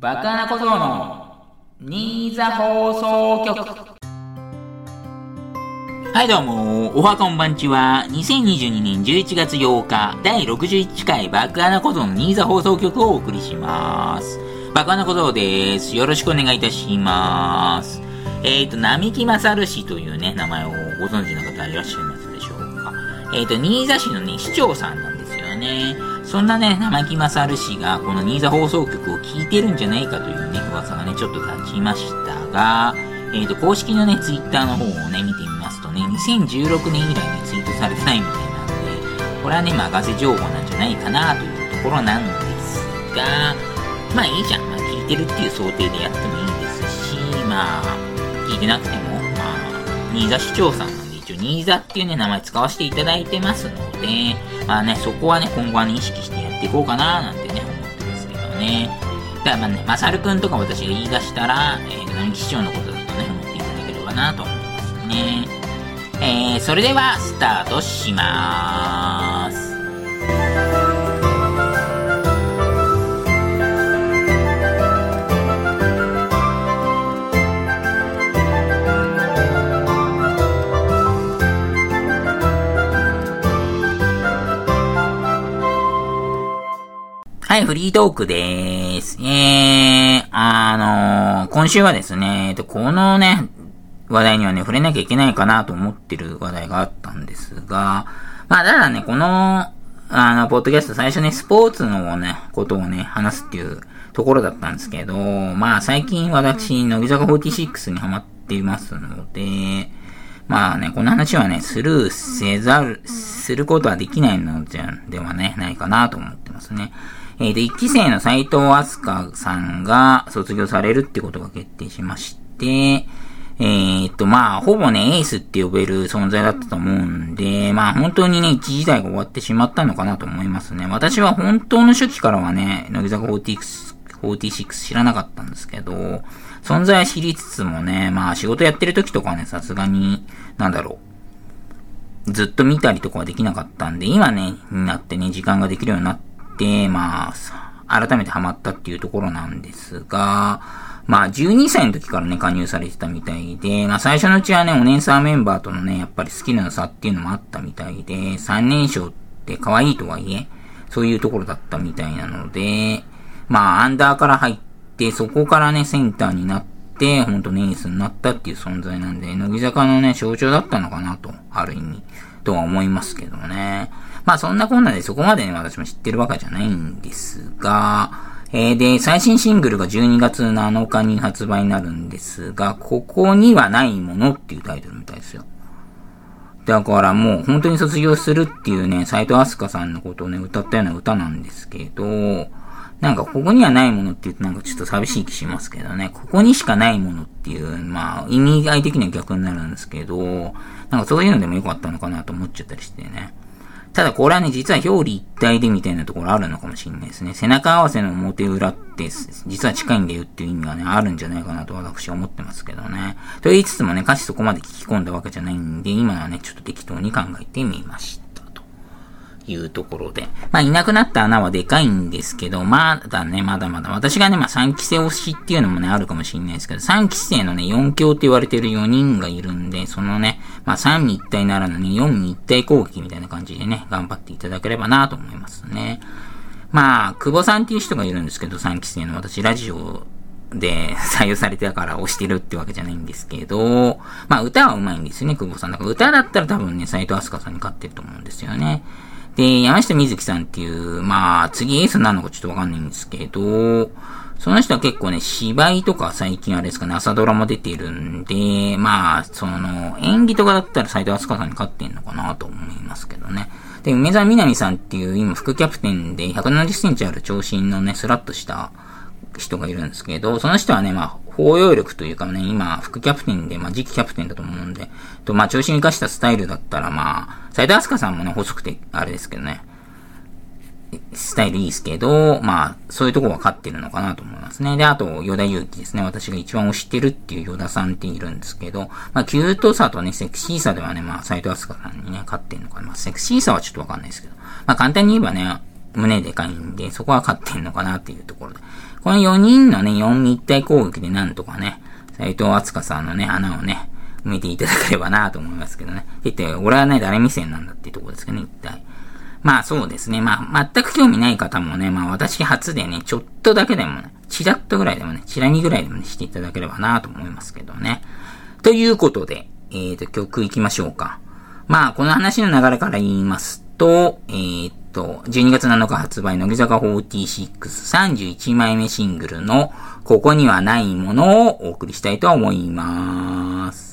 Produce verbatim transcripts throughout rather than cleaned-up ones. バカな小僧の新座放送局。はいどうも、おはこんばんちは。にせんにじゅうにねんじゅういちがつようか、だいろくじゅういちかいバカな小僧の新座放送局をお送りします。バカな小僧です。よろしくお願いいたします。えっ、ー、と並木勝氏というね名前をご存知の方いらっしゃいますでしょうか。えっ、ー、と新座市のね市長さんなんですよね。そんなね、並木勝氏がこの新座放送局を聞いてるんじゃないかというね、噂がね、ちょっと立ちましたが、えっと、公式のね、ツイッターの方をね、見てみますとね、にせんじゅうろくねん以来ね、ツイートされてないみたいなので、これはね、任せ情報なんじゃないかなというところなんですが、まあいいじゃん、まあ、聞いてるっていう想定でやってもいいですし、まあ、聞いてなくても、まあ、新座市長さんなんで、一応新座っていうね、名前使わせていただいてますので、まあね、そこはね、今後はね、意識してやっていこうかななんてね、思ってますけどね。だからまあね、まさるくんとか私が言い出したら、えー、並木市長のことだとね、思っていただければなと思いますね。えー、それでは、スタートしまーす。はい、フリートークでーす。えー、あのー、今週はですね、このね、話題にはね、触れなきゃいけないかなと思ってる話題があったんですが、まあ、ただね、この、あの、ポッドキャスト最初ね、スポーツのね、ことをね、話すっていうところだったんですけど、まあ、最近私、乃木坂フォーティーシックスにハマっていますので、まあね、この話はね、スルーせざる、することはできないのじゃ、ではね、ないかなと思ってますね。えー、で、いっきせいの斉藤飛鳥さんが卒業されるってことが決定しまして、えー、っと、まあ、ほぼね、エースって呼べる存在だったと思うんで、まあ、本当にね、一時代が終わってしまったのかなと思いますね。私は本当の初期からはね、乃木坂フォーティーシックス知らなかったんですけど、存在は知りつつもね、まあ、仕事やってる時とかね、さすがに、なんだろう。ずっと見たりとかはできなかったんで、今ね、になってね、時間ができるようになって、で、まあ、改めてハマったっていうところなんですが、まあ、じゅうにさいの時からね、加入されてたみたいで、まあ、最初のうちはね、お姉さんメンバーとのね、やっぱりスキルの差っていうのもあったみたいで、さんねん生って可愛いとはいえ、そういうところだったみたいなので、まあ、アンダーから入って、そこからね、センターになって、ほんとね、エースになったっていう存在なんで、乃木坂のね、象徴だったのかなと、ある意味、とは思いますけどね。まあそんなこんなでそこまでね私も知ってるわけじゃないんですが、えー、で最新シングルがじゅうにがつなのかに発売になるんですが、ここにはないものっていうタイトルみたいですよ。だからもう本当に卒業するっていうね斉藤飛鳥さんのことをね歌ったような歌なんですけど、なんかここにはないものって言うとなんかちょっと寂しい気しますけどね、ここにしかないものっていう、まあ意味合い的には逆になるんですけど、なんかそういうのでも良かったのかなと思っちゃったりしてね。ただこれはね、実は表裏一体でみたいなところあるのかもしれないですね。背中合わせの表裏って、実は近いんだよっていう意味がね、あるんじゃないかなと私は思ってますけどね。と言いつつもね、歌詞そこまで聞き込んだわけじゃないんで、今はね、ちょっと適当に考えてみましたというところで。まあ、いなくなった穴はでかいんですけど、まだね、まだまだ。私がね、まあさんきせい推しっていうのもね、あるかもしれないですけど、さんきせいのね、よんきょうって言われてるよにんがいるんで、そのね、まあ、三位一体ならぬね、四位一体攻撃みたいな感じでね、頑張っていただければなと思いますね。まあ、久保さんっていう人がいるんですけど、さんきせいの私、ラジオで採用されてたから推してるってわけじゃないんですけど、まあ、歌は上手いんですよね、久保さん。だから歌だったら多分ね、斉藤飛鳥さんに勝ってると思うんですよね。で、山下美月さんっていう、まあ、次エースなのかちょっとわかんないんですけど、その人は結構ね、芝居とか最近あれですかね、朝ドラも出てるんで、まあ、その、演技とかだったら斉藤飛鳥さんに勝ってんのかなと思いますけどね。で、梅澤美波さんっていう、今副キャプテンでひゃくななじゅっセンチある長身のね、スラッとした人がいるんですけど、その人はね、まあ、包容力というかね、今、副キャプテンで、まあ、次期キャプテンだと思うんで、と、まあ、長身生かしたスタイルだったら、まあ、斉藤飛鳥さんもね、細くて、あれですけどね。スタイルいいですけど、まあ、そういうとこは勝ってるのかなと思いますね。で、あと、与田祐希ですね。私が一番推してるっていう与田さんっているんですけど、まあ、キュートさとね、セクシーさではね、まあ、斉藤飛鳥さんにね、勝ってるのかな。まあ、セクシーさはちょっとわかんないですけど、まあ、簡単に言えばね、胸でかいんで、そこは勝ってんのかなっていうところで。このよにんのね、よん立体攻撃でなんとかね、斉藤敦香さんのね、穴をね、埋めていただければなと思いますけどね。って言って、俺はね、誰目線なんだっていうところですけどね、一体。まあそうですね。まあ、全く興味ない方もね、まあ私初でね、ちょっとだけでもね、チラッとぐらいでもね、チラにぐらいでもね、していただければなと思いますけどね。ということで、えっと、曲行きましょうか。まあ、この話の流れから言いますと、えー、っと、じゅうにがつなのか発売、乃木坂フォーティーシックス さんじゅういちまいめシングルの、ここにはないものをお送りしたいと思います。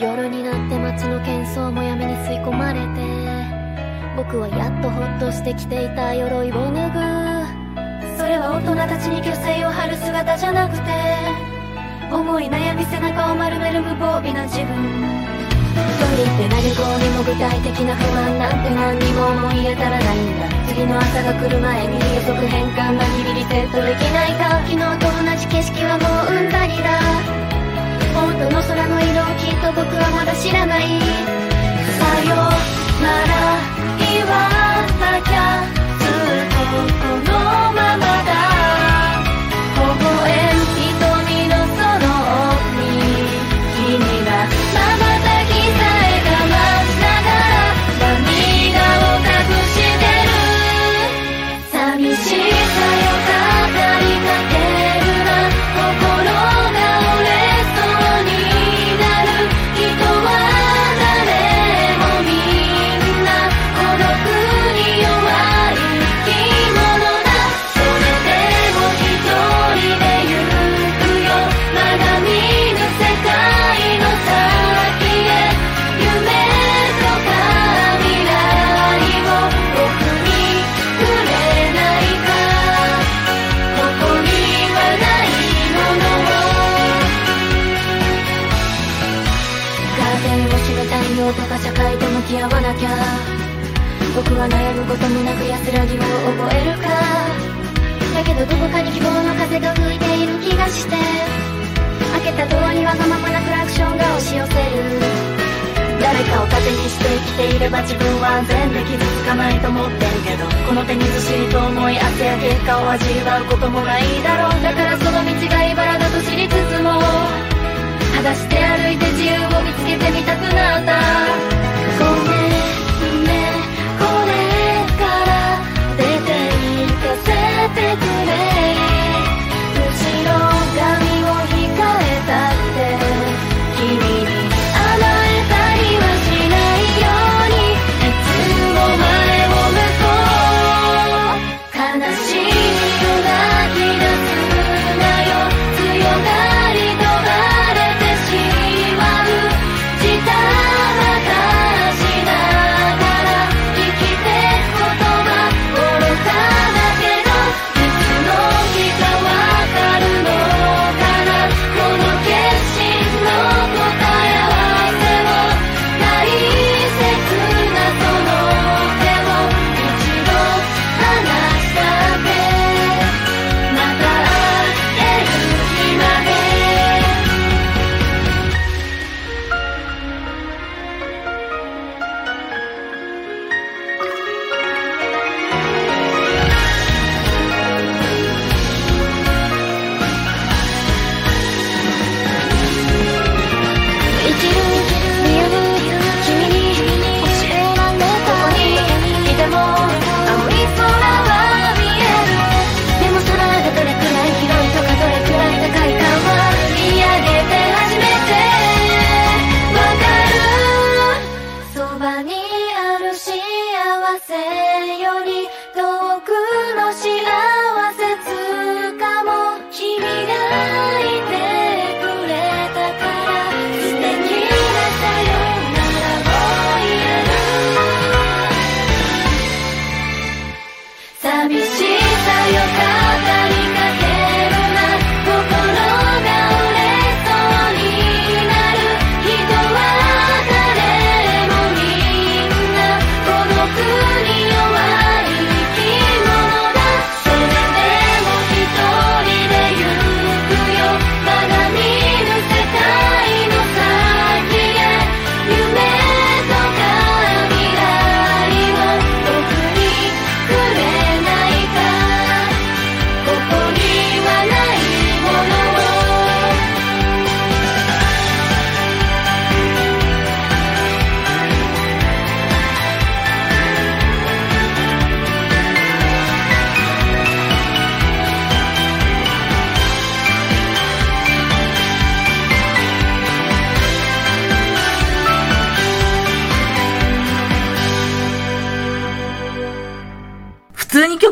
夜になって街の喧騒も闇に吸い込まれて、僕はやっとほっとして着ていた鎧を脱ぐ。それは大人たちに虚勢を張る姿じゃなくて、思い悩み背中を丸める無防備な自分。一人って何故にも具体的な不安なんて何にも思い当たらないんだ。次の朝が来る前に予測変換がリビリテッドできないか。昨日と同じ景色はもううんざりだ。本当の空の色をきっと僕はまだ知らない。さよなら言わなきゃずっとこのままだ。微笑む瞳のその奥に君が瞬きさえ我慢しながら涙を隠してる。寂しさよ語りかけ僕は悩むこともなく安らぎを覚えるか。だけどどこかに希望の風が吹いている気がして、開けたドアにわがままなクラクションが押し寄せる。誰かを盾にして生きていれば自分は安全で傷つかないと思ってるけど、この手にずしりと思い汗や結果を味わうこともないだろう。だからその道が茨だと知りつつも、裸足で歩いて自由を見つけてみたくなった。ごめん「後ろ髪を引かれたって君に甘えたりはしないように」「いつも前を向こう」「悲しい人が気がする」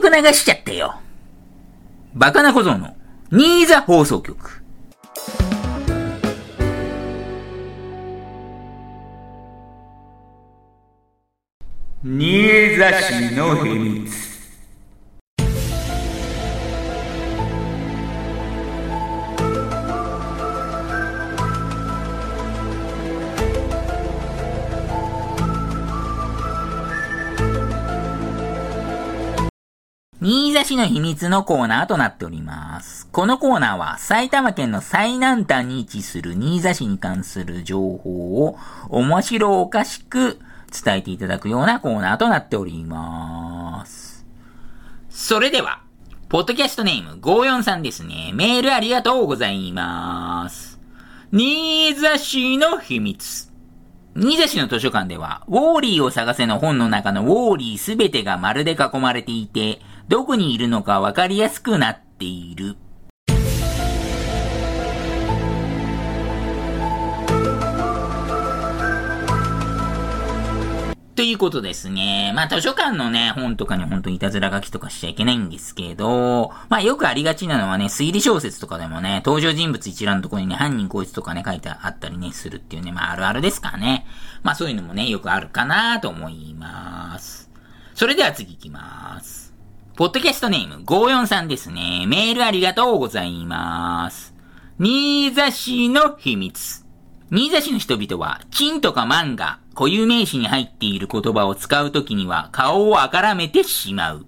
曲流しちゃってよ。バカな小僧の新座放送局。新座市の秘密。新座市の秘密のコーナーとなっております。このコーナーは埼玉県の最南端に位置する新座市に関する情報を面白おかしく伝えていただくようなコーナーとなっております。それでは、ポッドキャストネームごーよんさんですね。メールありがとうございます。新座市の秘密。新座市の図書館では、ウォーリーを探せの本の中のウォーリーすべてが丸で囲まれていて、どこにいるのかわかりやすくなっている。ということですね。まあ図書館のね、本とかに本当にいたずら書きとかしちゃいけないんですけど、まあよくありがちなのはね、推理小説とかでもね、登場人物一覧のところにね、犯人こいつとかね、書いてあったりね、するっていうね、まああるあるですからね。まあそういうのもね、よくあるかなと思います。それでは次行きます。ポッドキャストネームごーよんさんですね。メールありがとうございます。新座市の秘密。新座市の人々は、チンとかマンが固有名詞に入っている言葉を使うときには顔をあからめてしまう。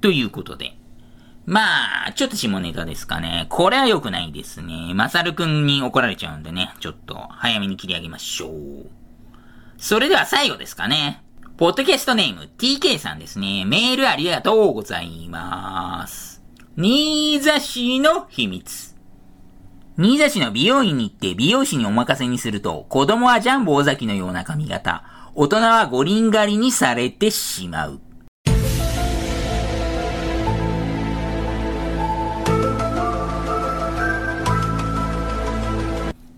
ということで。まあ、ちょっと下ネタですかね。これは良くないですね。マサルくんに怒られちゃうんでね。ちょっと早めに切り上げましょう。それでは最後ですかね。ポッドキャストネーム ティーケー さんですね。メールありがとうございます。新座市の秘密。新座市の美容院に行って美容師にお任せにすると、子供はジャンボ尾崎のような髪型、大人は五輪狩りにされてしまう。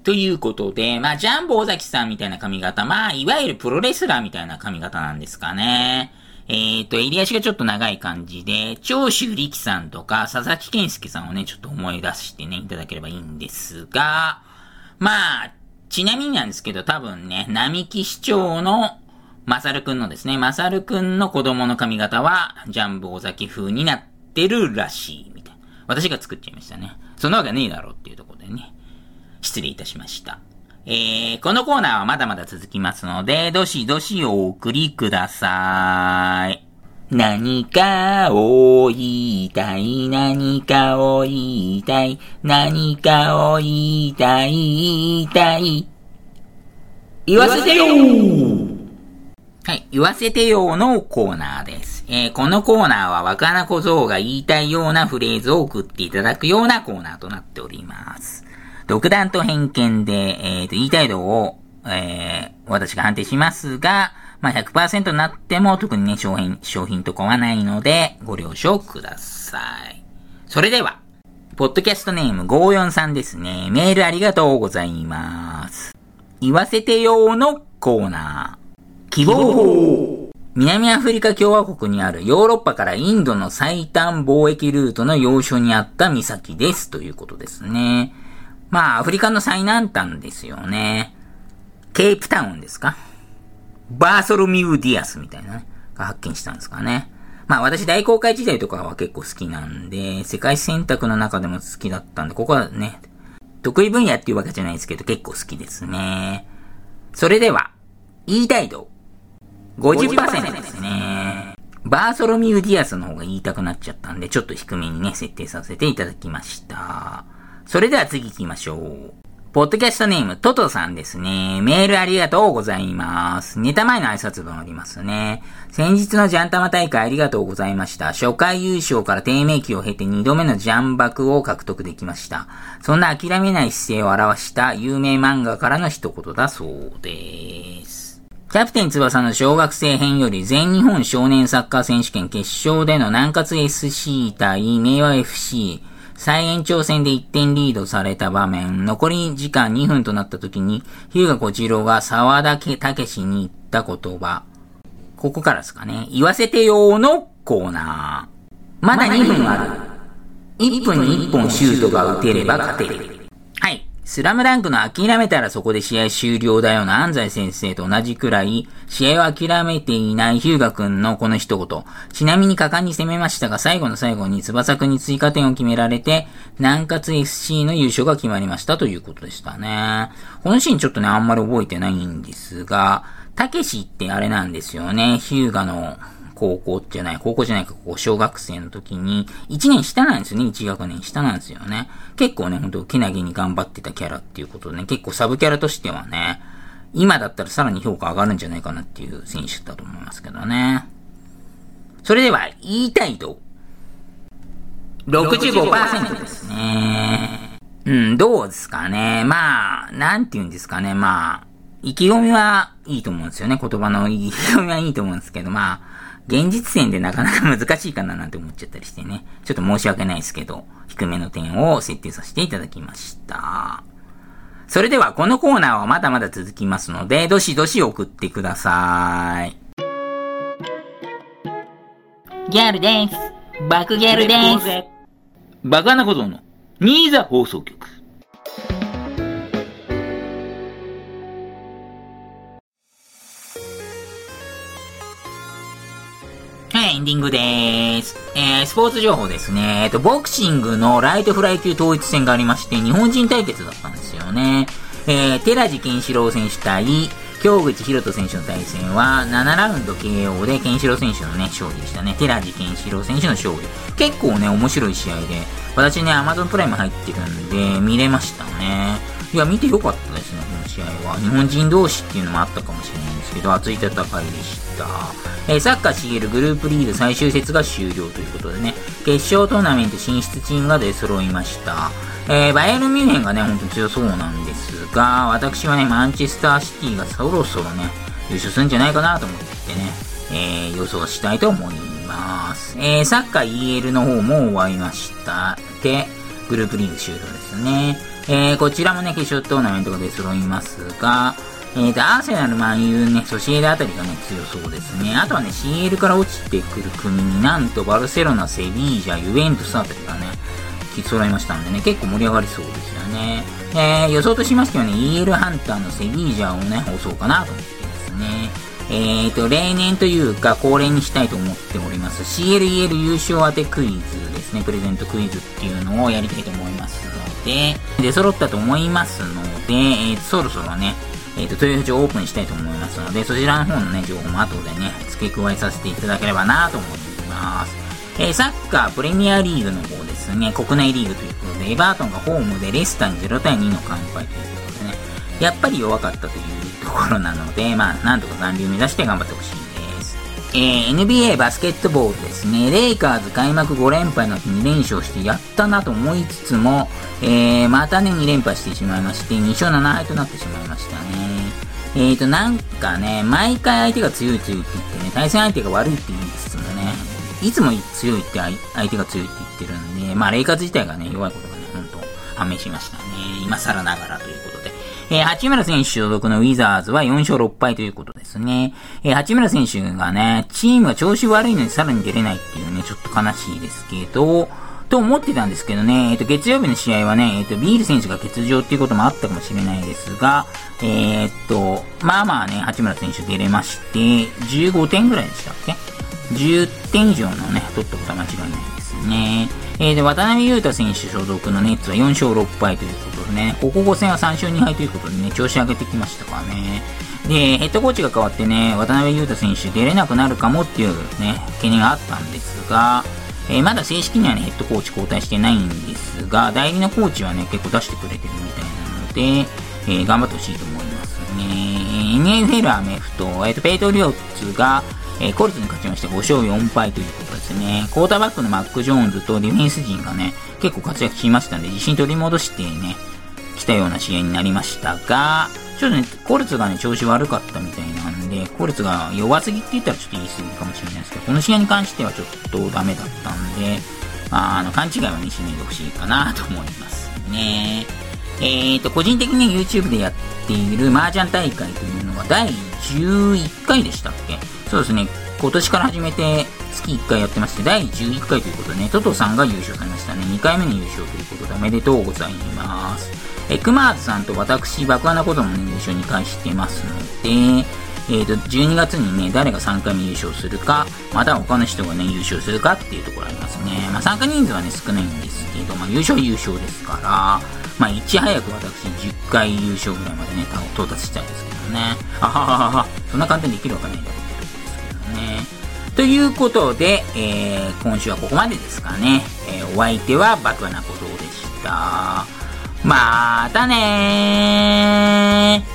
ということで、まあ、ジャンボ尾崎さんみたいな髪型、まあ、いわゆるプロレスラーみたいな髪型なんですかね。えっと、襟足がちょっと長い感じで、長州力さんとか、佐々木健介さんをね、ちょっと思い出してね、いただければいいんですが、まあ、ちなみになんですけど、多分ね、並木市長の、まさるくんのですね、まさるくんの子供の髪型は、ジャンボ尾崎風になってるらしい、みたいな。私が作っちゃいましたね。そんなわけねえだろっていうところでね。失礼いたしました。えー、このコーナーはまだまだ続きますので、どしどしお送りください。何かを言いたい、何かを言いたい、何かを言いたい、言いたい。言わせてよー！はい、言わせてよーのコーナーです。えー、このコーナーは若菜小僧が言いたいようなフレーズを送っていただくようなコーナーとなっております。独断と偏見で、えー、と言いたい度を、えー、私が判定しますが、まあ、ひゃくパーセント になっても特にね、商品、商品とかはないので、ご了承ください。それでは、ポッドキャストネームごーよんさんですね。メールありがとうございます。言わせてよーのコーナー。希望法。南アフリカ共和国にあるヨーロッパからインドの最短貿易ルートの要所にあった岬です。ということですね。まあ、アフリカの最南端ですよね。ケープタウンですか？バーソルミューディアスみたいなね、が発見したんですかね。まあ、私大航海時代とかは結構好きなんで、世界選択の中でも好きだったんで、ここはね、得意分野っていうわけじゃないですけど、結構好きですね。それでは、言いたい度 ごじゅっパーセント ですね。バーソルミューディアスの方が言いたくなっちゃったんで、ちょっと低めにね、設定させていただきました。それでは次行きましょう。ポッドキャストネームトトさんですね。メールありがとうございます。ネタ前の挨拶文ありますね。先日のジャンタマ大会ありがとうございました。初回優勝から低迷期を経てにどめのジャンバクを獲得できました。そんな諦めない姿勢を表した有名漫画からの一言だそうです。キャプテン翼の小学生編より全日本少年サッカー選手権決勝での南葛 エスシー 対明和 エフシー、再延長戦でいってんリードされた場面、残り時間にふんとなった時に、日向小次郎が沢田武史に言った言葉。ここからですかね。言わせてよーのコーナー。まだにふんある。いっぷんにいっぽんシュートが打てれば勝てる。はい。スラムダンクの諦めたらそこで試合終了だよな安西先生と同じくらい、試合を諦めていない日向くんのこの一言。ちなみに果敢に攻めましたが、最後の最後に翼くんに追加点を決められて、南葛 エフシー の優勝が決まりましたということでしたね。このシーンちょっとね、あんまり覚えてないんですが、たけしってあれなんですよね。日向の高校じゃない、高校じゃないか、こう、小学生の時に、いちねん下なんですよね、いち学年下なんですよね。結構ね、ほんと、けなげに頑張ってたキャラっていうことでね、結構サブキャラとしてはね、今だったらさらに評価上がるんじゃないかなっていう選手だと思いますけどね。それでは、言いたい度。ろくじゅうごパーセント ですね。うん、どうですかね。まあ、なんて言うんですかね、まあ、意気込みはいいと思うんですよね。言葉の意気込みはいいと思うんですけど、まあ、現実点でなかなか難しいかななんて思っちゃったりしてね。ちょっと申し訳ないですけど、低めの点を設定させていただきました。それではこのコーナーはまだまだ続きますので、どしどし送ってください。ギャルです。バクギャルです。バカなことの新座放送局。エンディングでーす。えー、スポーツ情報ですね。えっと、ボクシングのライトフライ級統一戦がありまして、日本人対決だったんですよね。えー、寺地健志郎選手対、京口博人選手の対戦は、ななラウンド ケーオー で健志郎選手のね、勝利でしたね。寺地健志郎選手の勝利。結構ね、面白い試合で、私ね、Amazon プライム入ってるんで、見れましたね。いや、見てよかったですね、この試合は。日本人同士っていうのもあったかもしれないんですけど、熱い戦いでした。えー、サッカーシーエルグループリーグ最終節が終了ということでね、決勝トーナメント進出チームが出揃いました。えー、バイエルンミュンヘンがね、本当に強そうなんですが、私はね、マンチェスターシティがそろそろね、優勝するんじゃないかなと思ってね、えー、予想したいと思います。えー、サッカー イーエル の方も終わりました。で、グループリーグ終了ですね。えー、こちらもね、決勝トーナメントが出揃いますが、えーと、アーセナル、マンユーね、ソシエダあたりがね、強そうですね。あとはね、シーエル から落ちてくる組になんと、バルセロナ、セビージャ、ユベントスあたりがね、揃いましたんでね、結構盛り上がりそうですよね。えー、予想としましてはね、イーエル ハンターのセビージャをね、放送かなと思ってですね。えーと、例年というか、恒例にしたいと思っております。シーエルイーエル 優勝当てクイズですね、プレゼントクイズっていうのをやりたいと思いますので、出揃ったと思いますので、えー、そろそろね、えーと、豊橋オープンしたいと思いますので、そちらの方のね、情報も後でね、付け加えさせていただければなと思っています。えー、サッカープレミアリーグの方ですね、国内リーグということで、エバートンがホームでレスターにゼロたいにの完敗ということでね、やっぱり弱かったというところなので、まあ、なんとか残留目指して頑張ってほしい。えー、エヌビーエー バスケットボールですね。レイカーズ開幕ごれんぱいの日ににれんしょうしてやったなと思いつつも、えー、またねにれんぱいしてしまいまして、にしょうななはいとなってしまいましたね。えーと、なんかね、毎回相手が強い強いって言ってね、対戦相手が悪いって言いつつもね、いつも強いって相手が強いって言ってるんで、まあレイカーズ自体がね、弱いことがね、ほんと判明しましたね。今更ながらということで。えー、八村選手所属のウィザーズはよんしょうろっぱいということですね。えー、八村選手がね、チームが調子悪いのにさらに出れないっていうね、ちょっと悲しいですけど、と思ってたんですけどね、えっと、月曜日の試合はね、えっと、ビール選手が欠場っていうこともあったかもしれないですが、えー、っと、まあまあね、八村選手出れまして、じゅうごてんぐらいでしたっけ？ じゅってん以上のね、取ったことは間違いないですね。えー、で渡辺裕太選手所属のネッツはよんしょうろっぱいということでね、ここご戦はさんしょうにはいということでね、調子上げてきましたからね。で、ヘッドコーチが変わってね、渡辺裕太選手出れなくなるかもっていうね、懸念があったんですが、えー、まだ正式にはね、ヘッドコーチ交代してないんですが、代理のコーチはね、結構出してくれてるみたいなので、えー、頑張ってほしいと思いますね。エヌエフエル アメフト、えー、とペイトリオッツがえー、コルツに勝ちましてごしょうよんぱいということですね。クォーターバックのマック・ジョーンズとディフェンス陣がね、結構活躍しましたんで、自信取り戻してね、来たような試合になりましたが、ちょっとね、コルツがね、調子悪かったみたいなんで、コルツが弱すぎって言ったらちょっと言い過ぎかもしれないですけど、この試合に関してはちょっとダメだったんで、まあ、あの勘違いはねしないでほしいかなと思いますね。えっと個人的に YouTube でやっている麻雀大会というのがだいじゅういっかいでしたっけ。そうですね、今年から始めて月いっかいやってまして、だいじゅういっかいということでね、トトさんが優勝されましたね。にかいめの優勝ということでおめでとうございます。えクマーズさんと私爆穴子供の優勝にかいしてますので、えー、とじゅうにがつにね、誰がさんかいめ優勝するか、また他の人がね優勝するかっていうところありますね。まあ、参加人数はね少ないんですけど、まあ、優勝優勝ですから、まあ、いち早く私じゅっかい優勝ぐらいまでね到達したいですけどね。あはははは、そんな簡単にできるわけないだろうってことですけどね。ということで、えー、今週はここまでですかね。えー、お相手は爆穴小僧でした。またねー。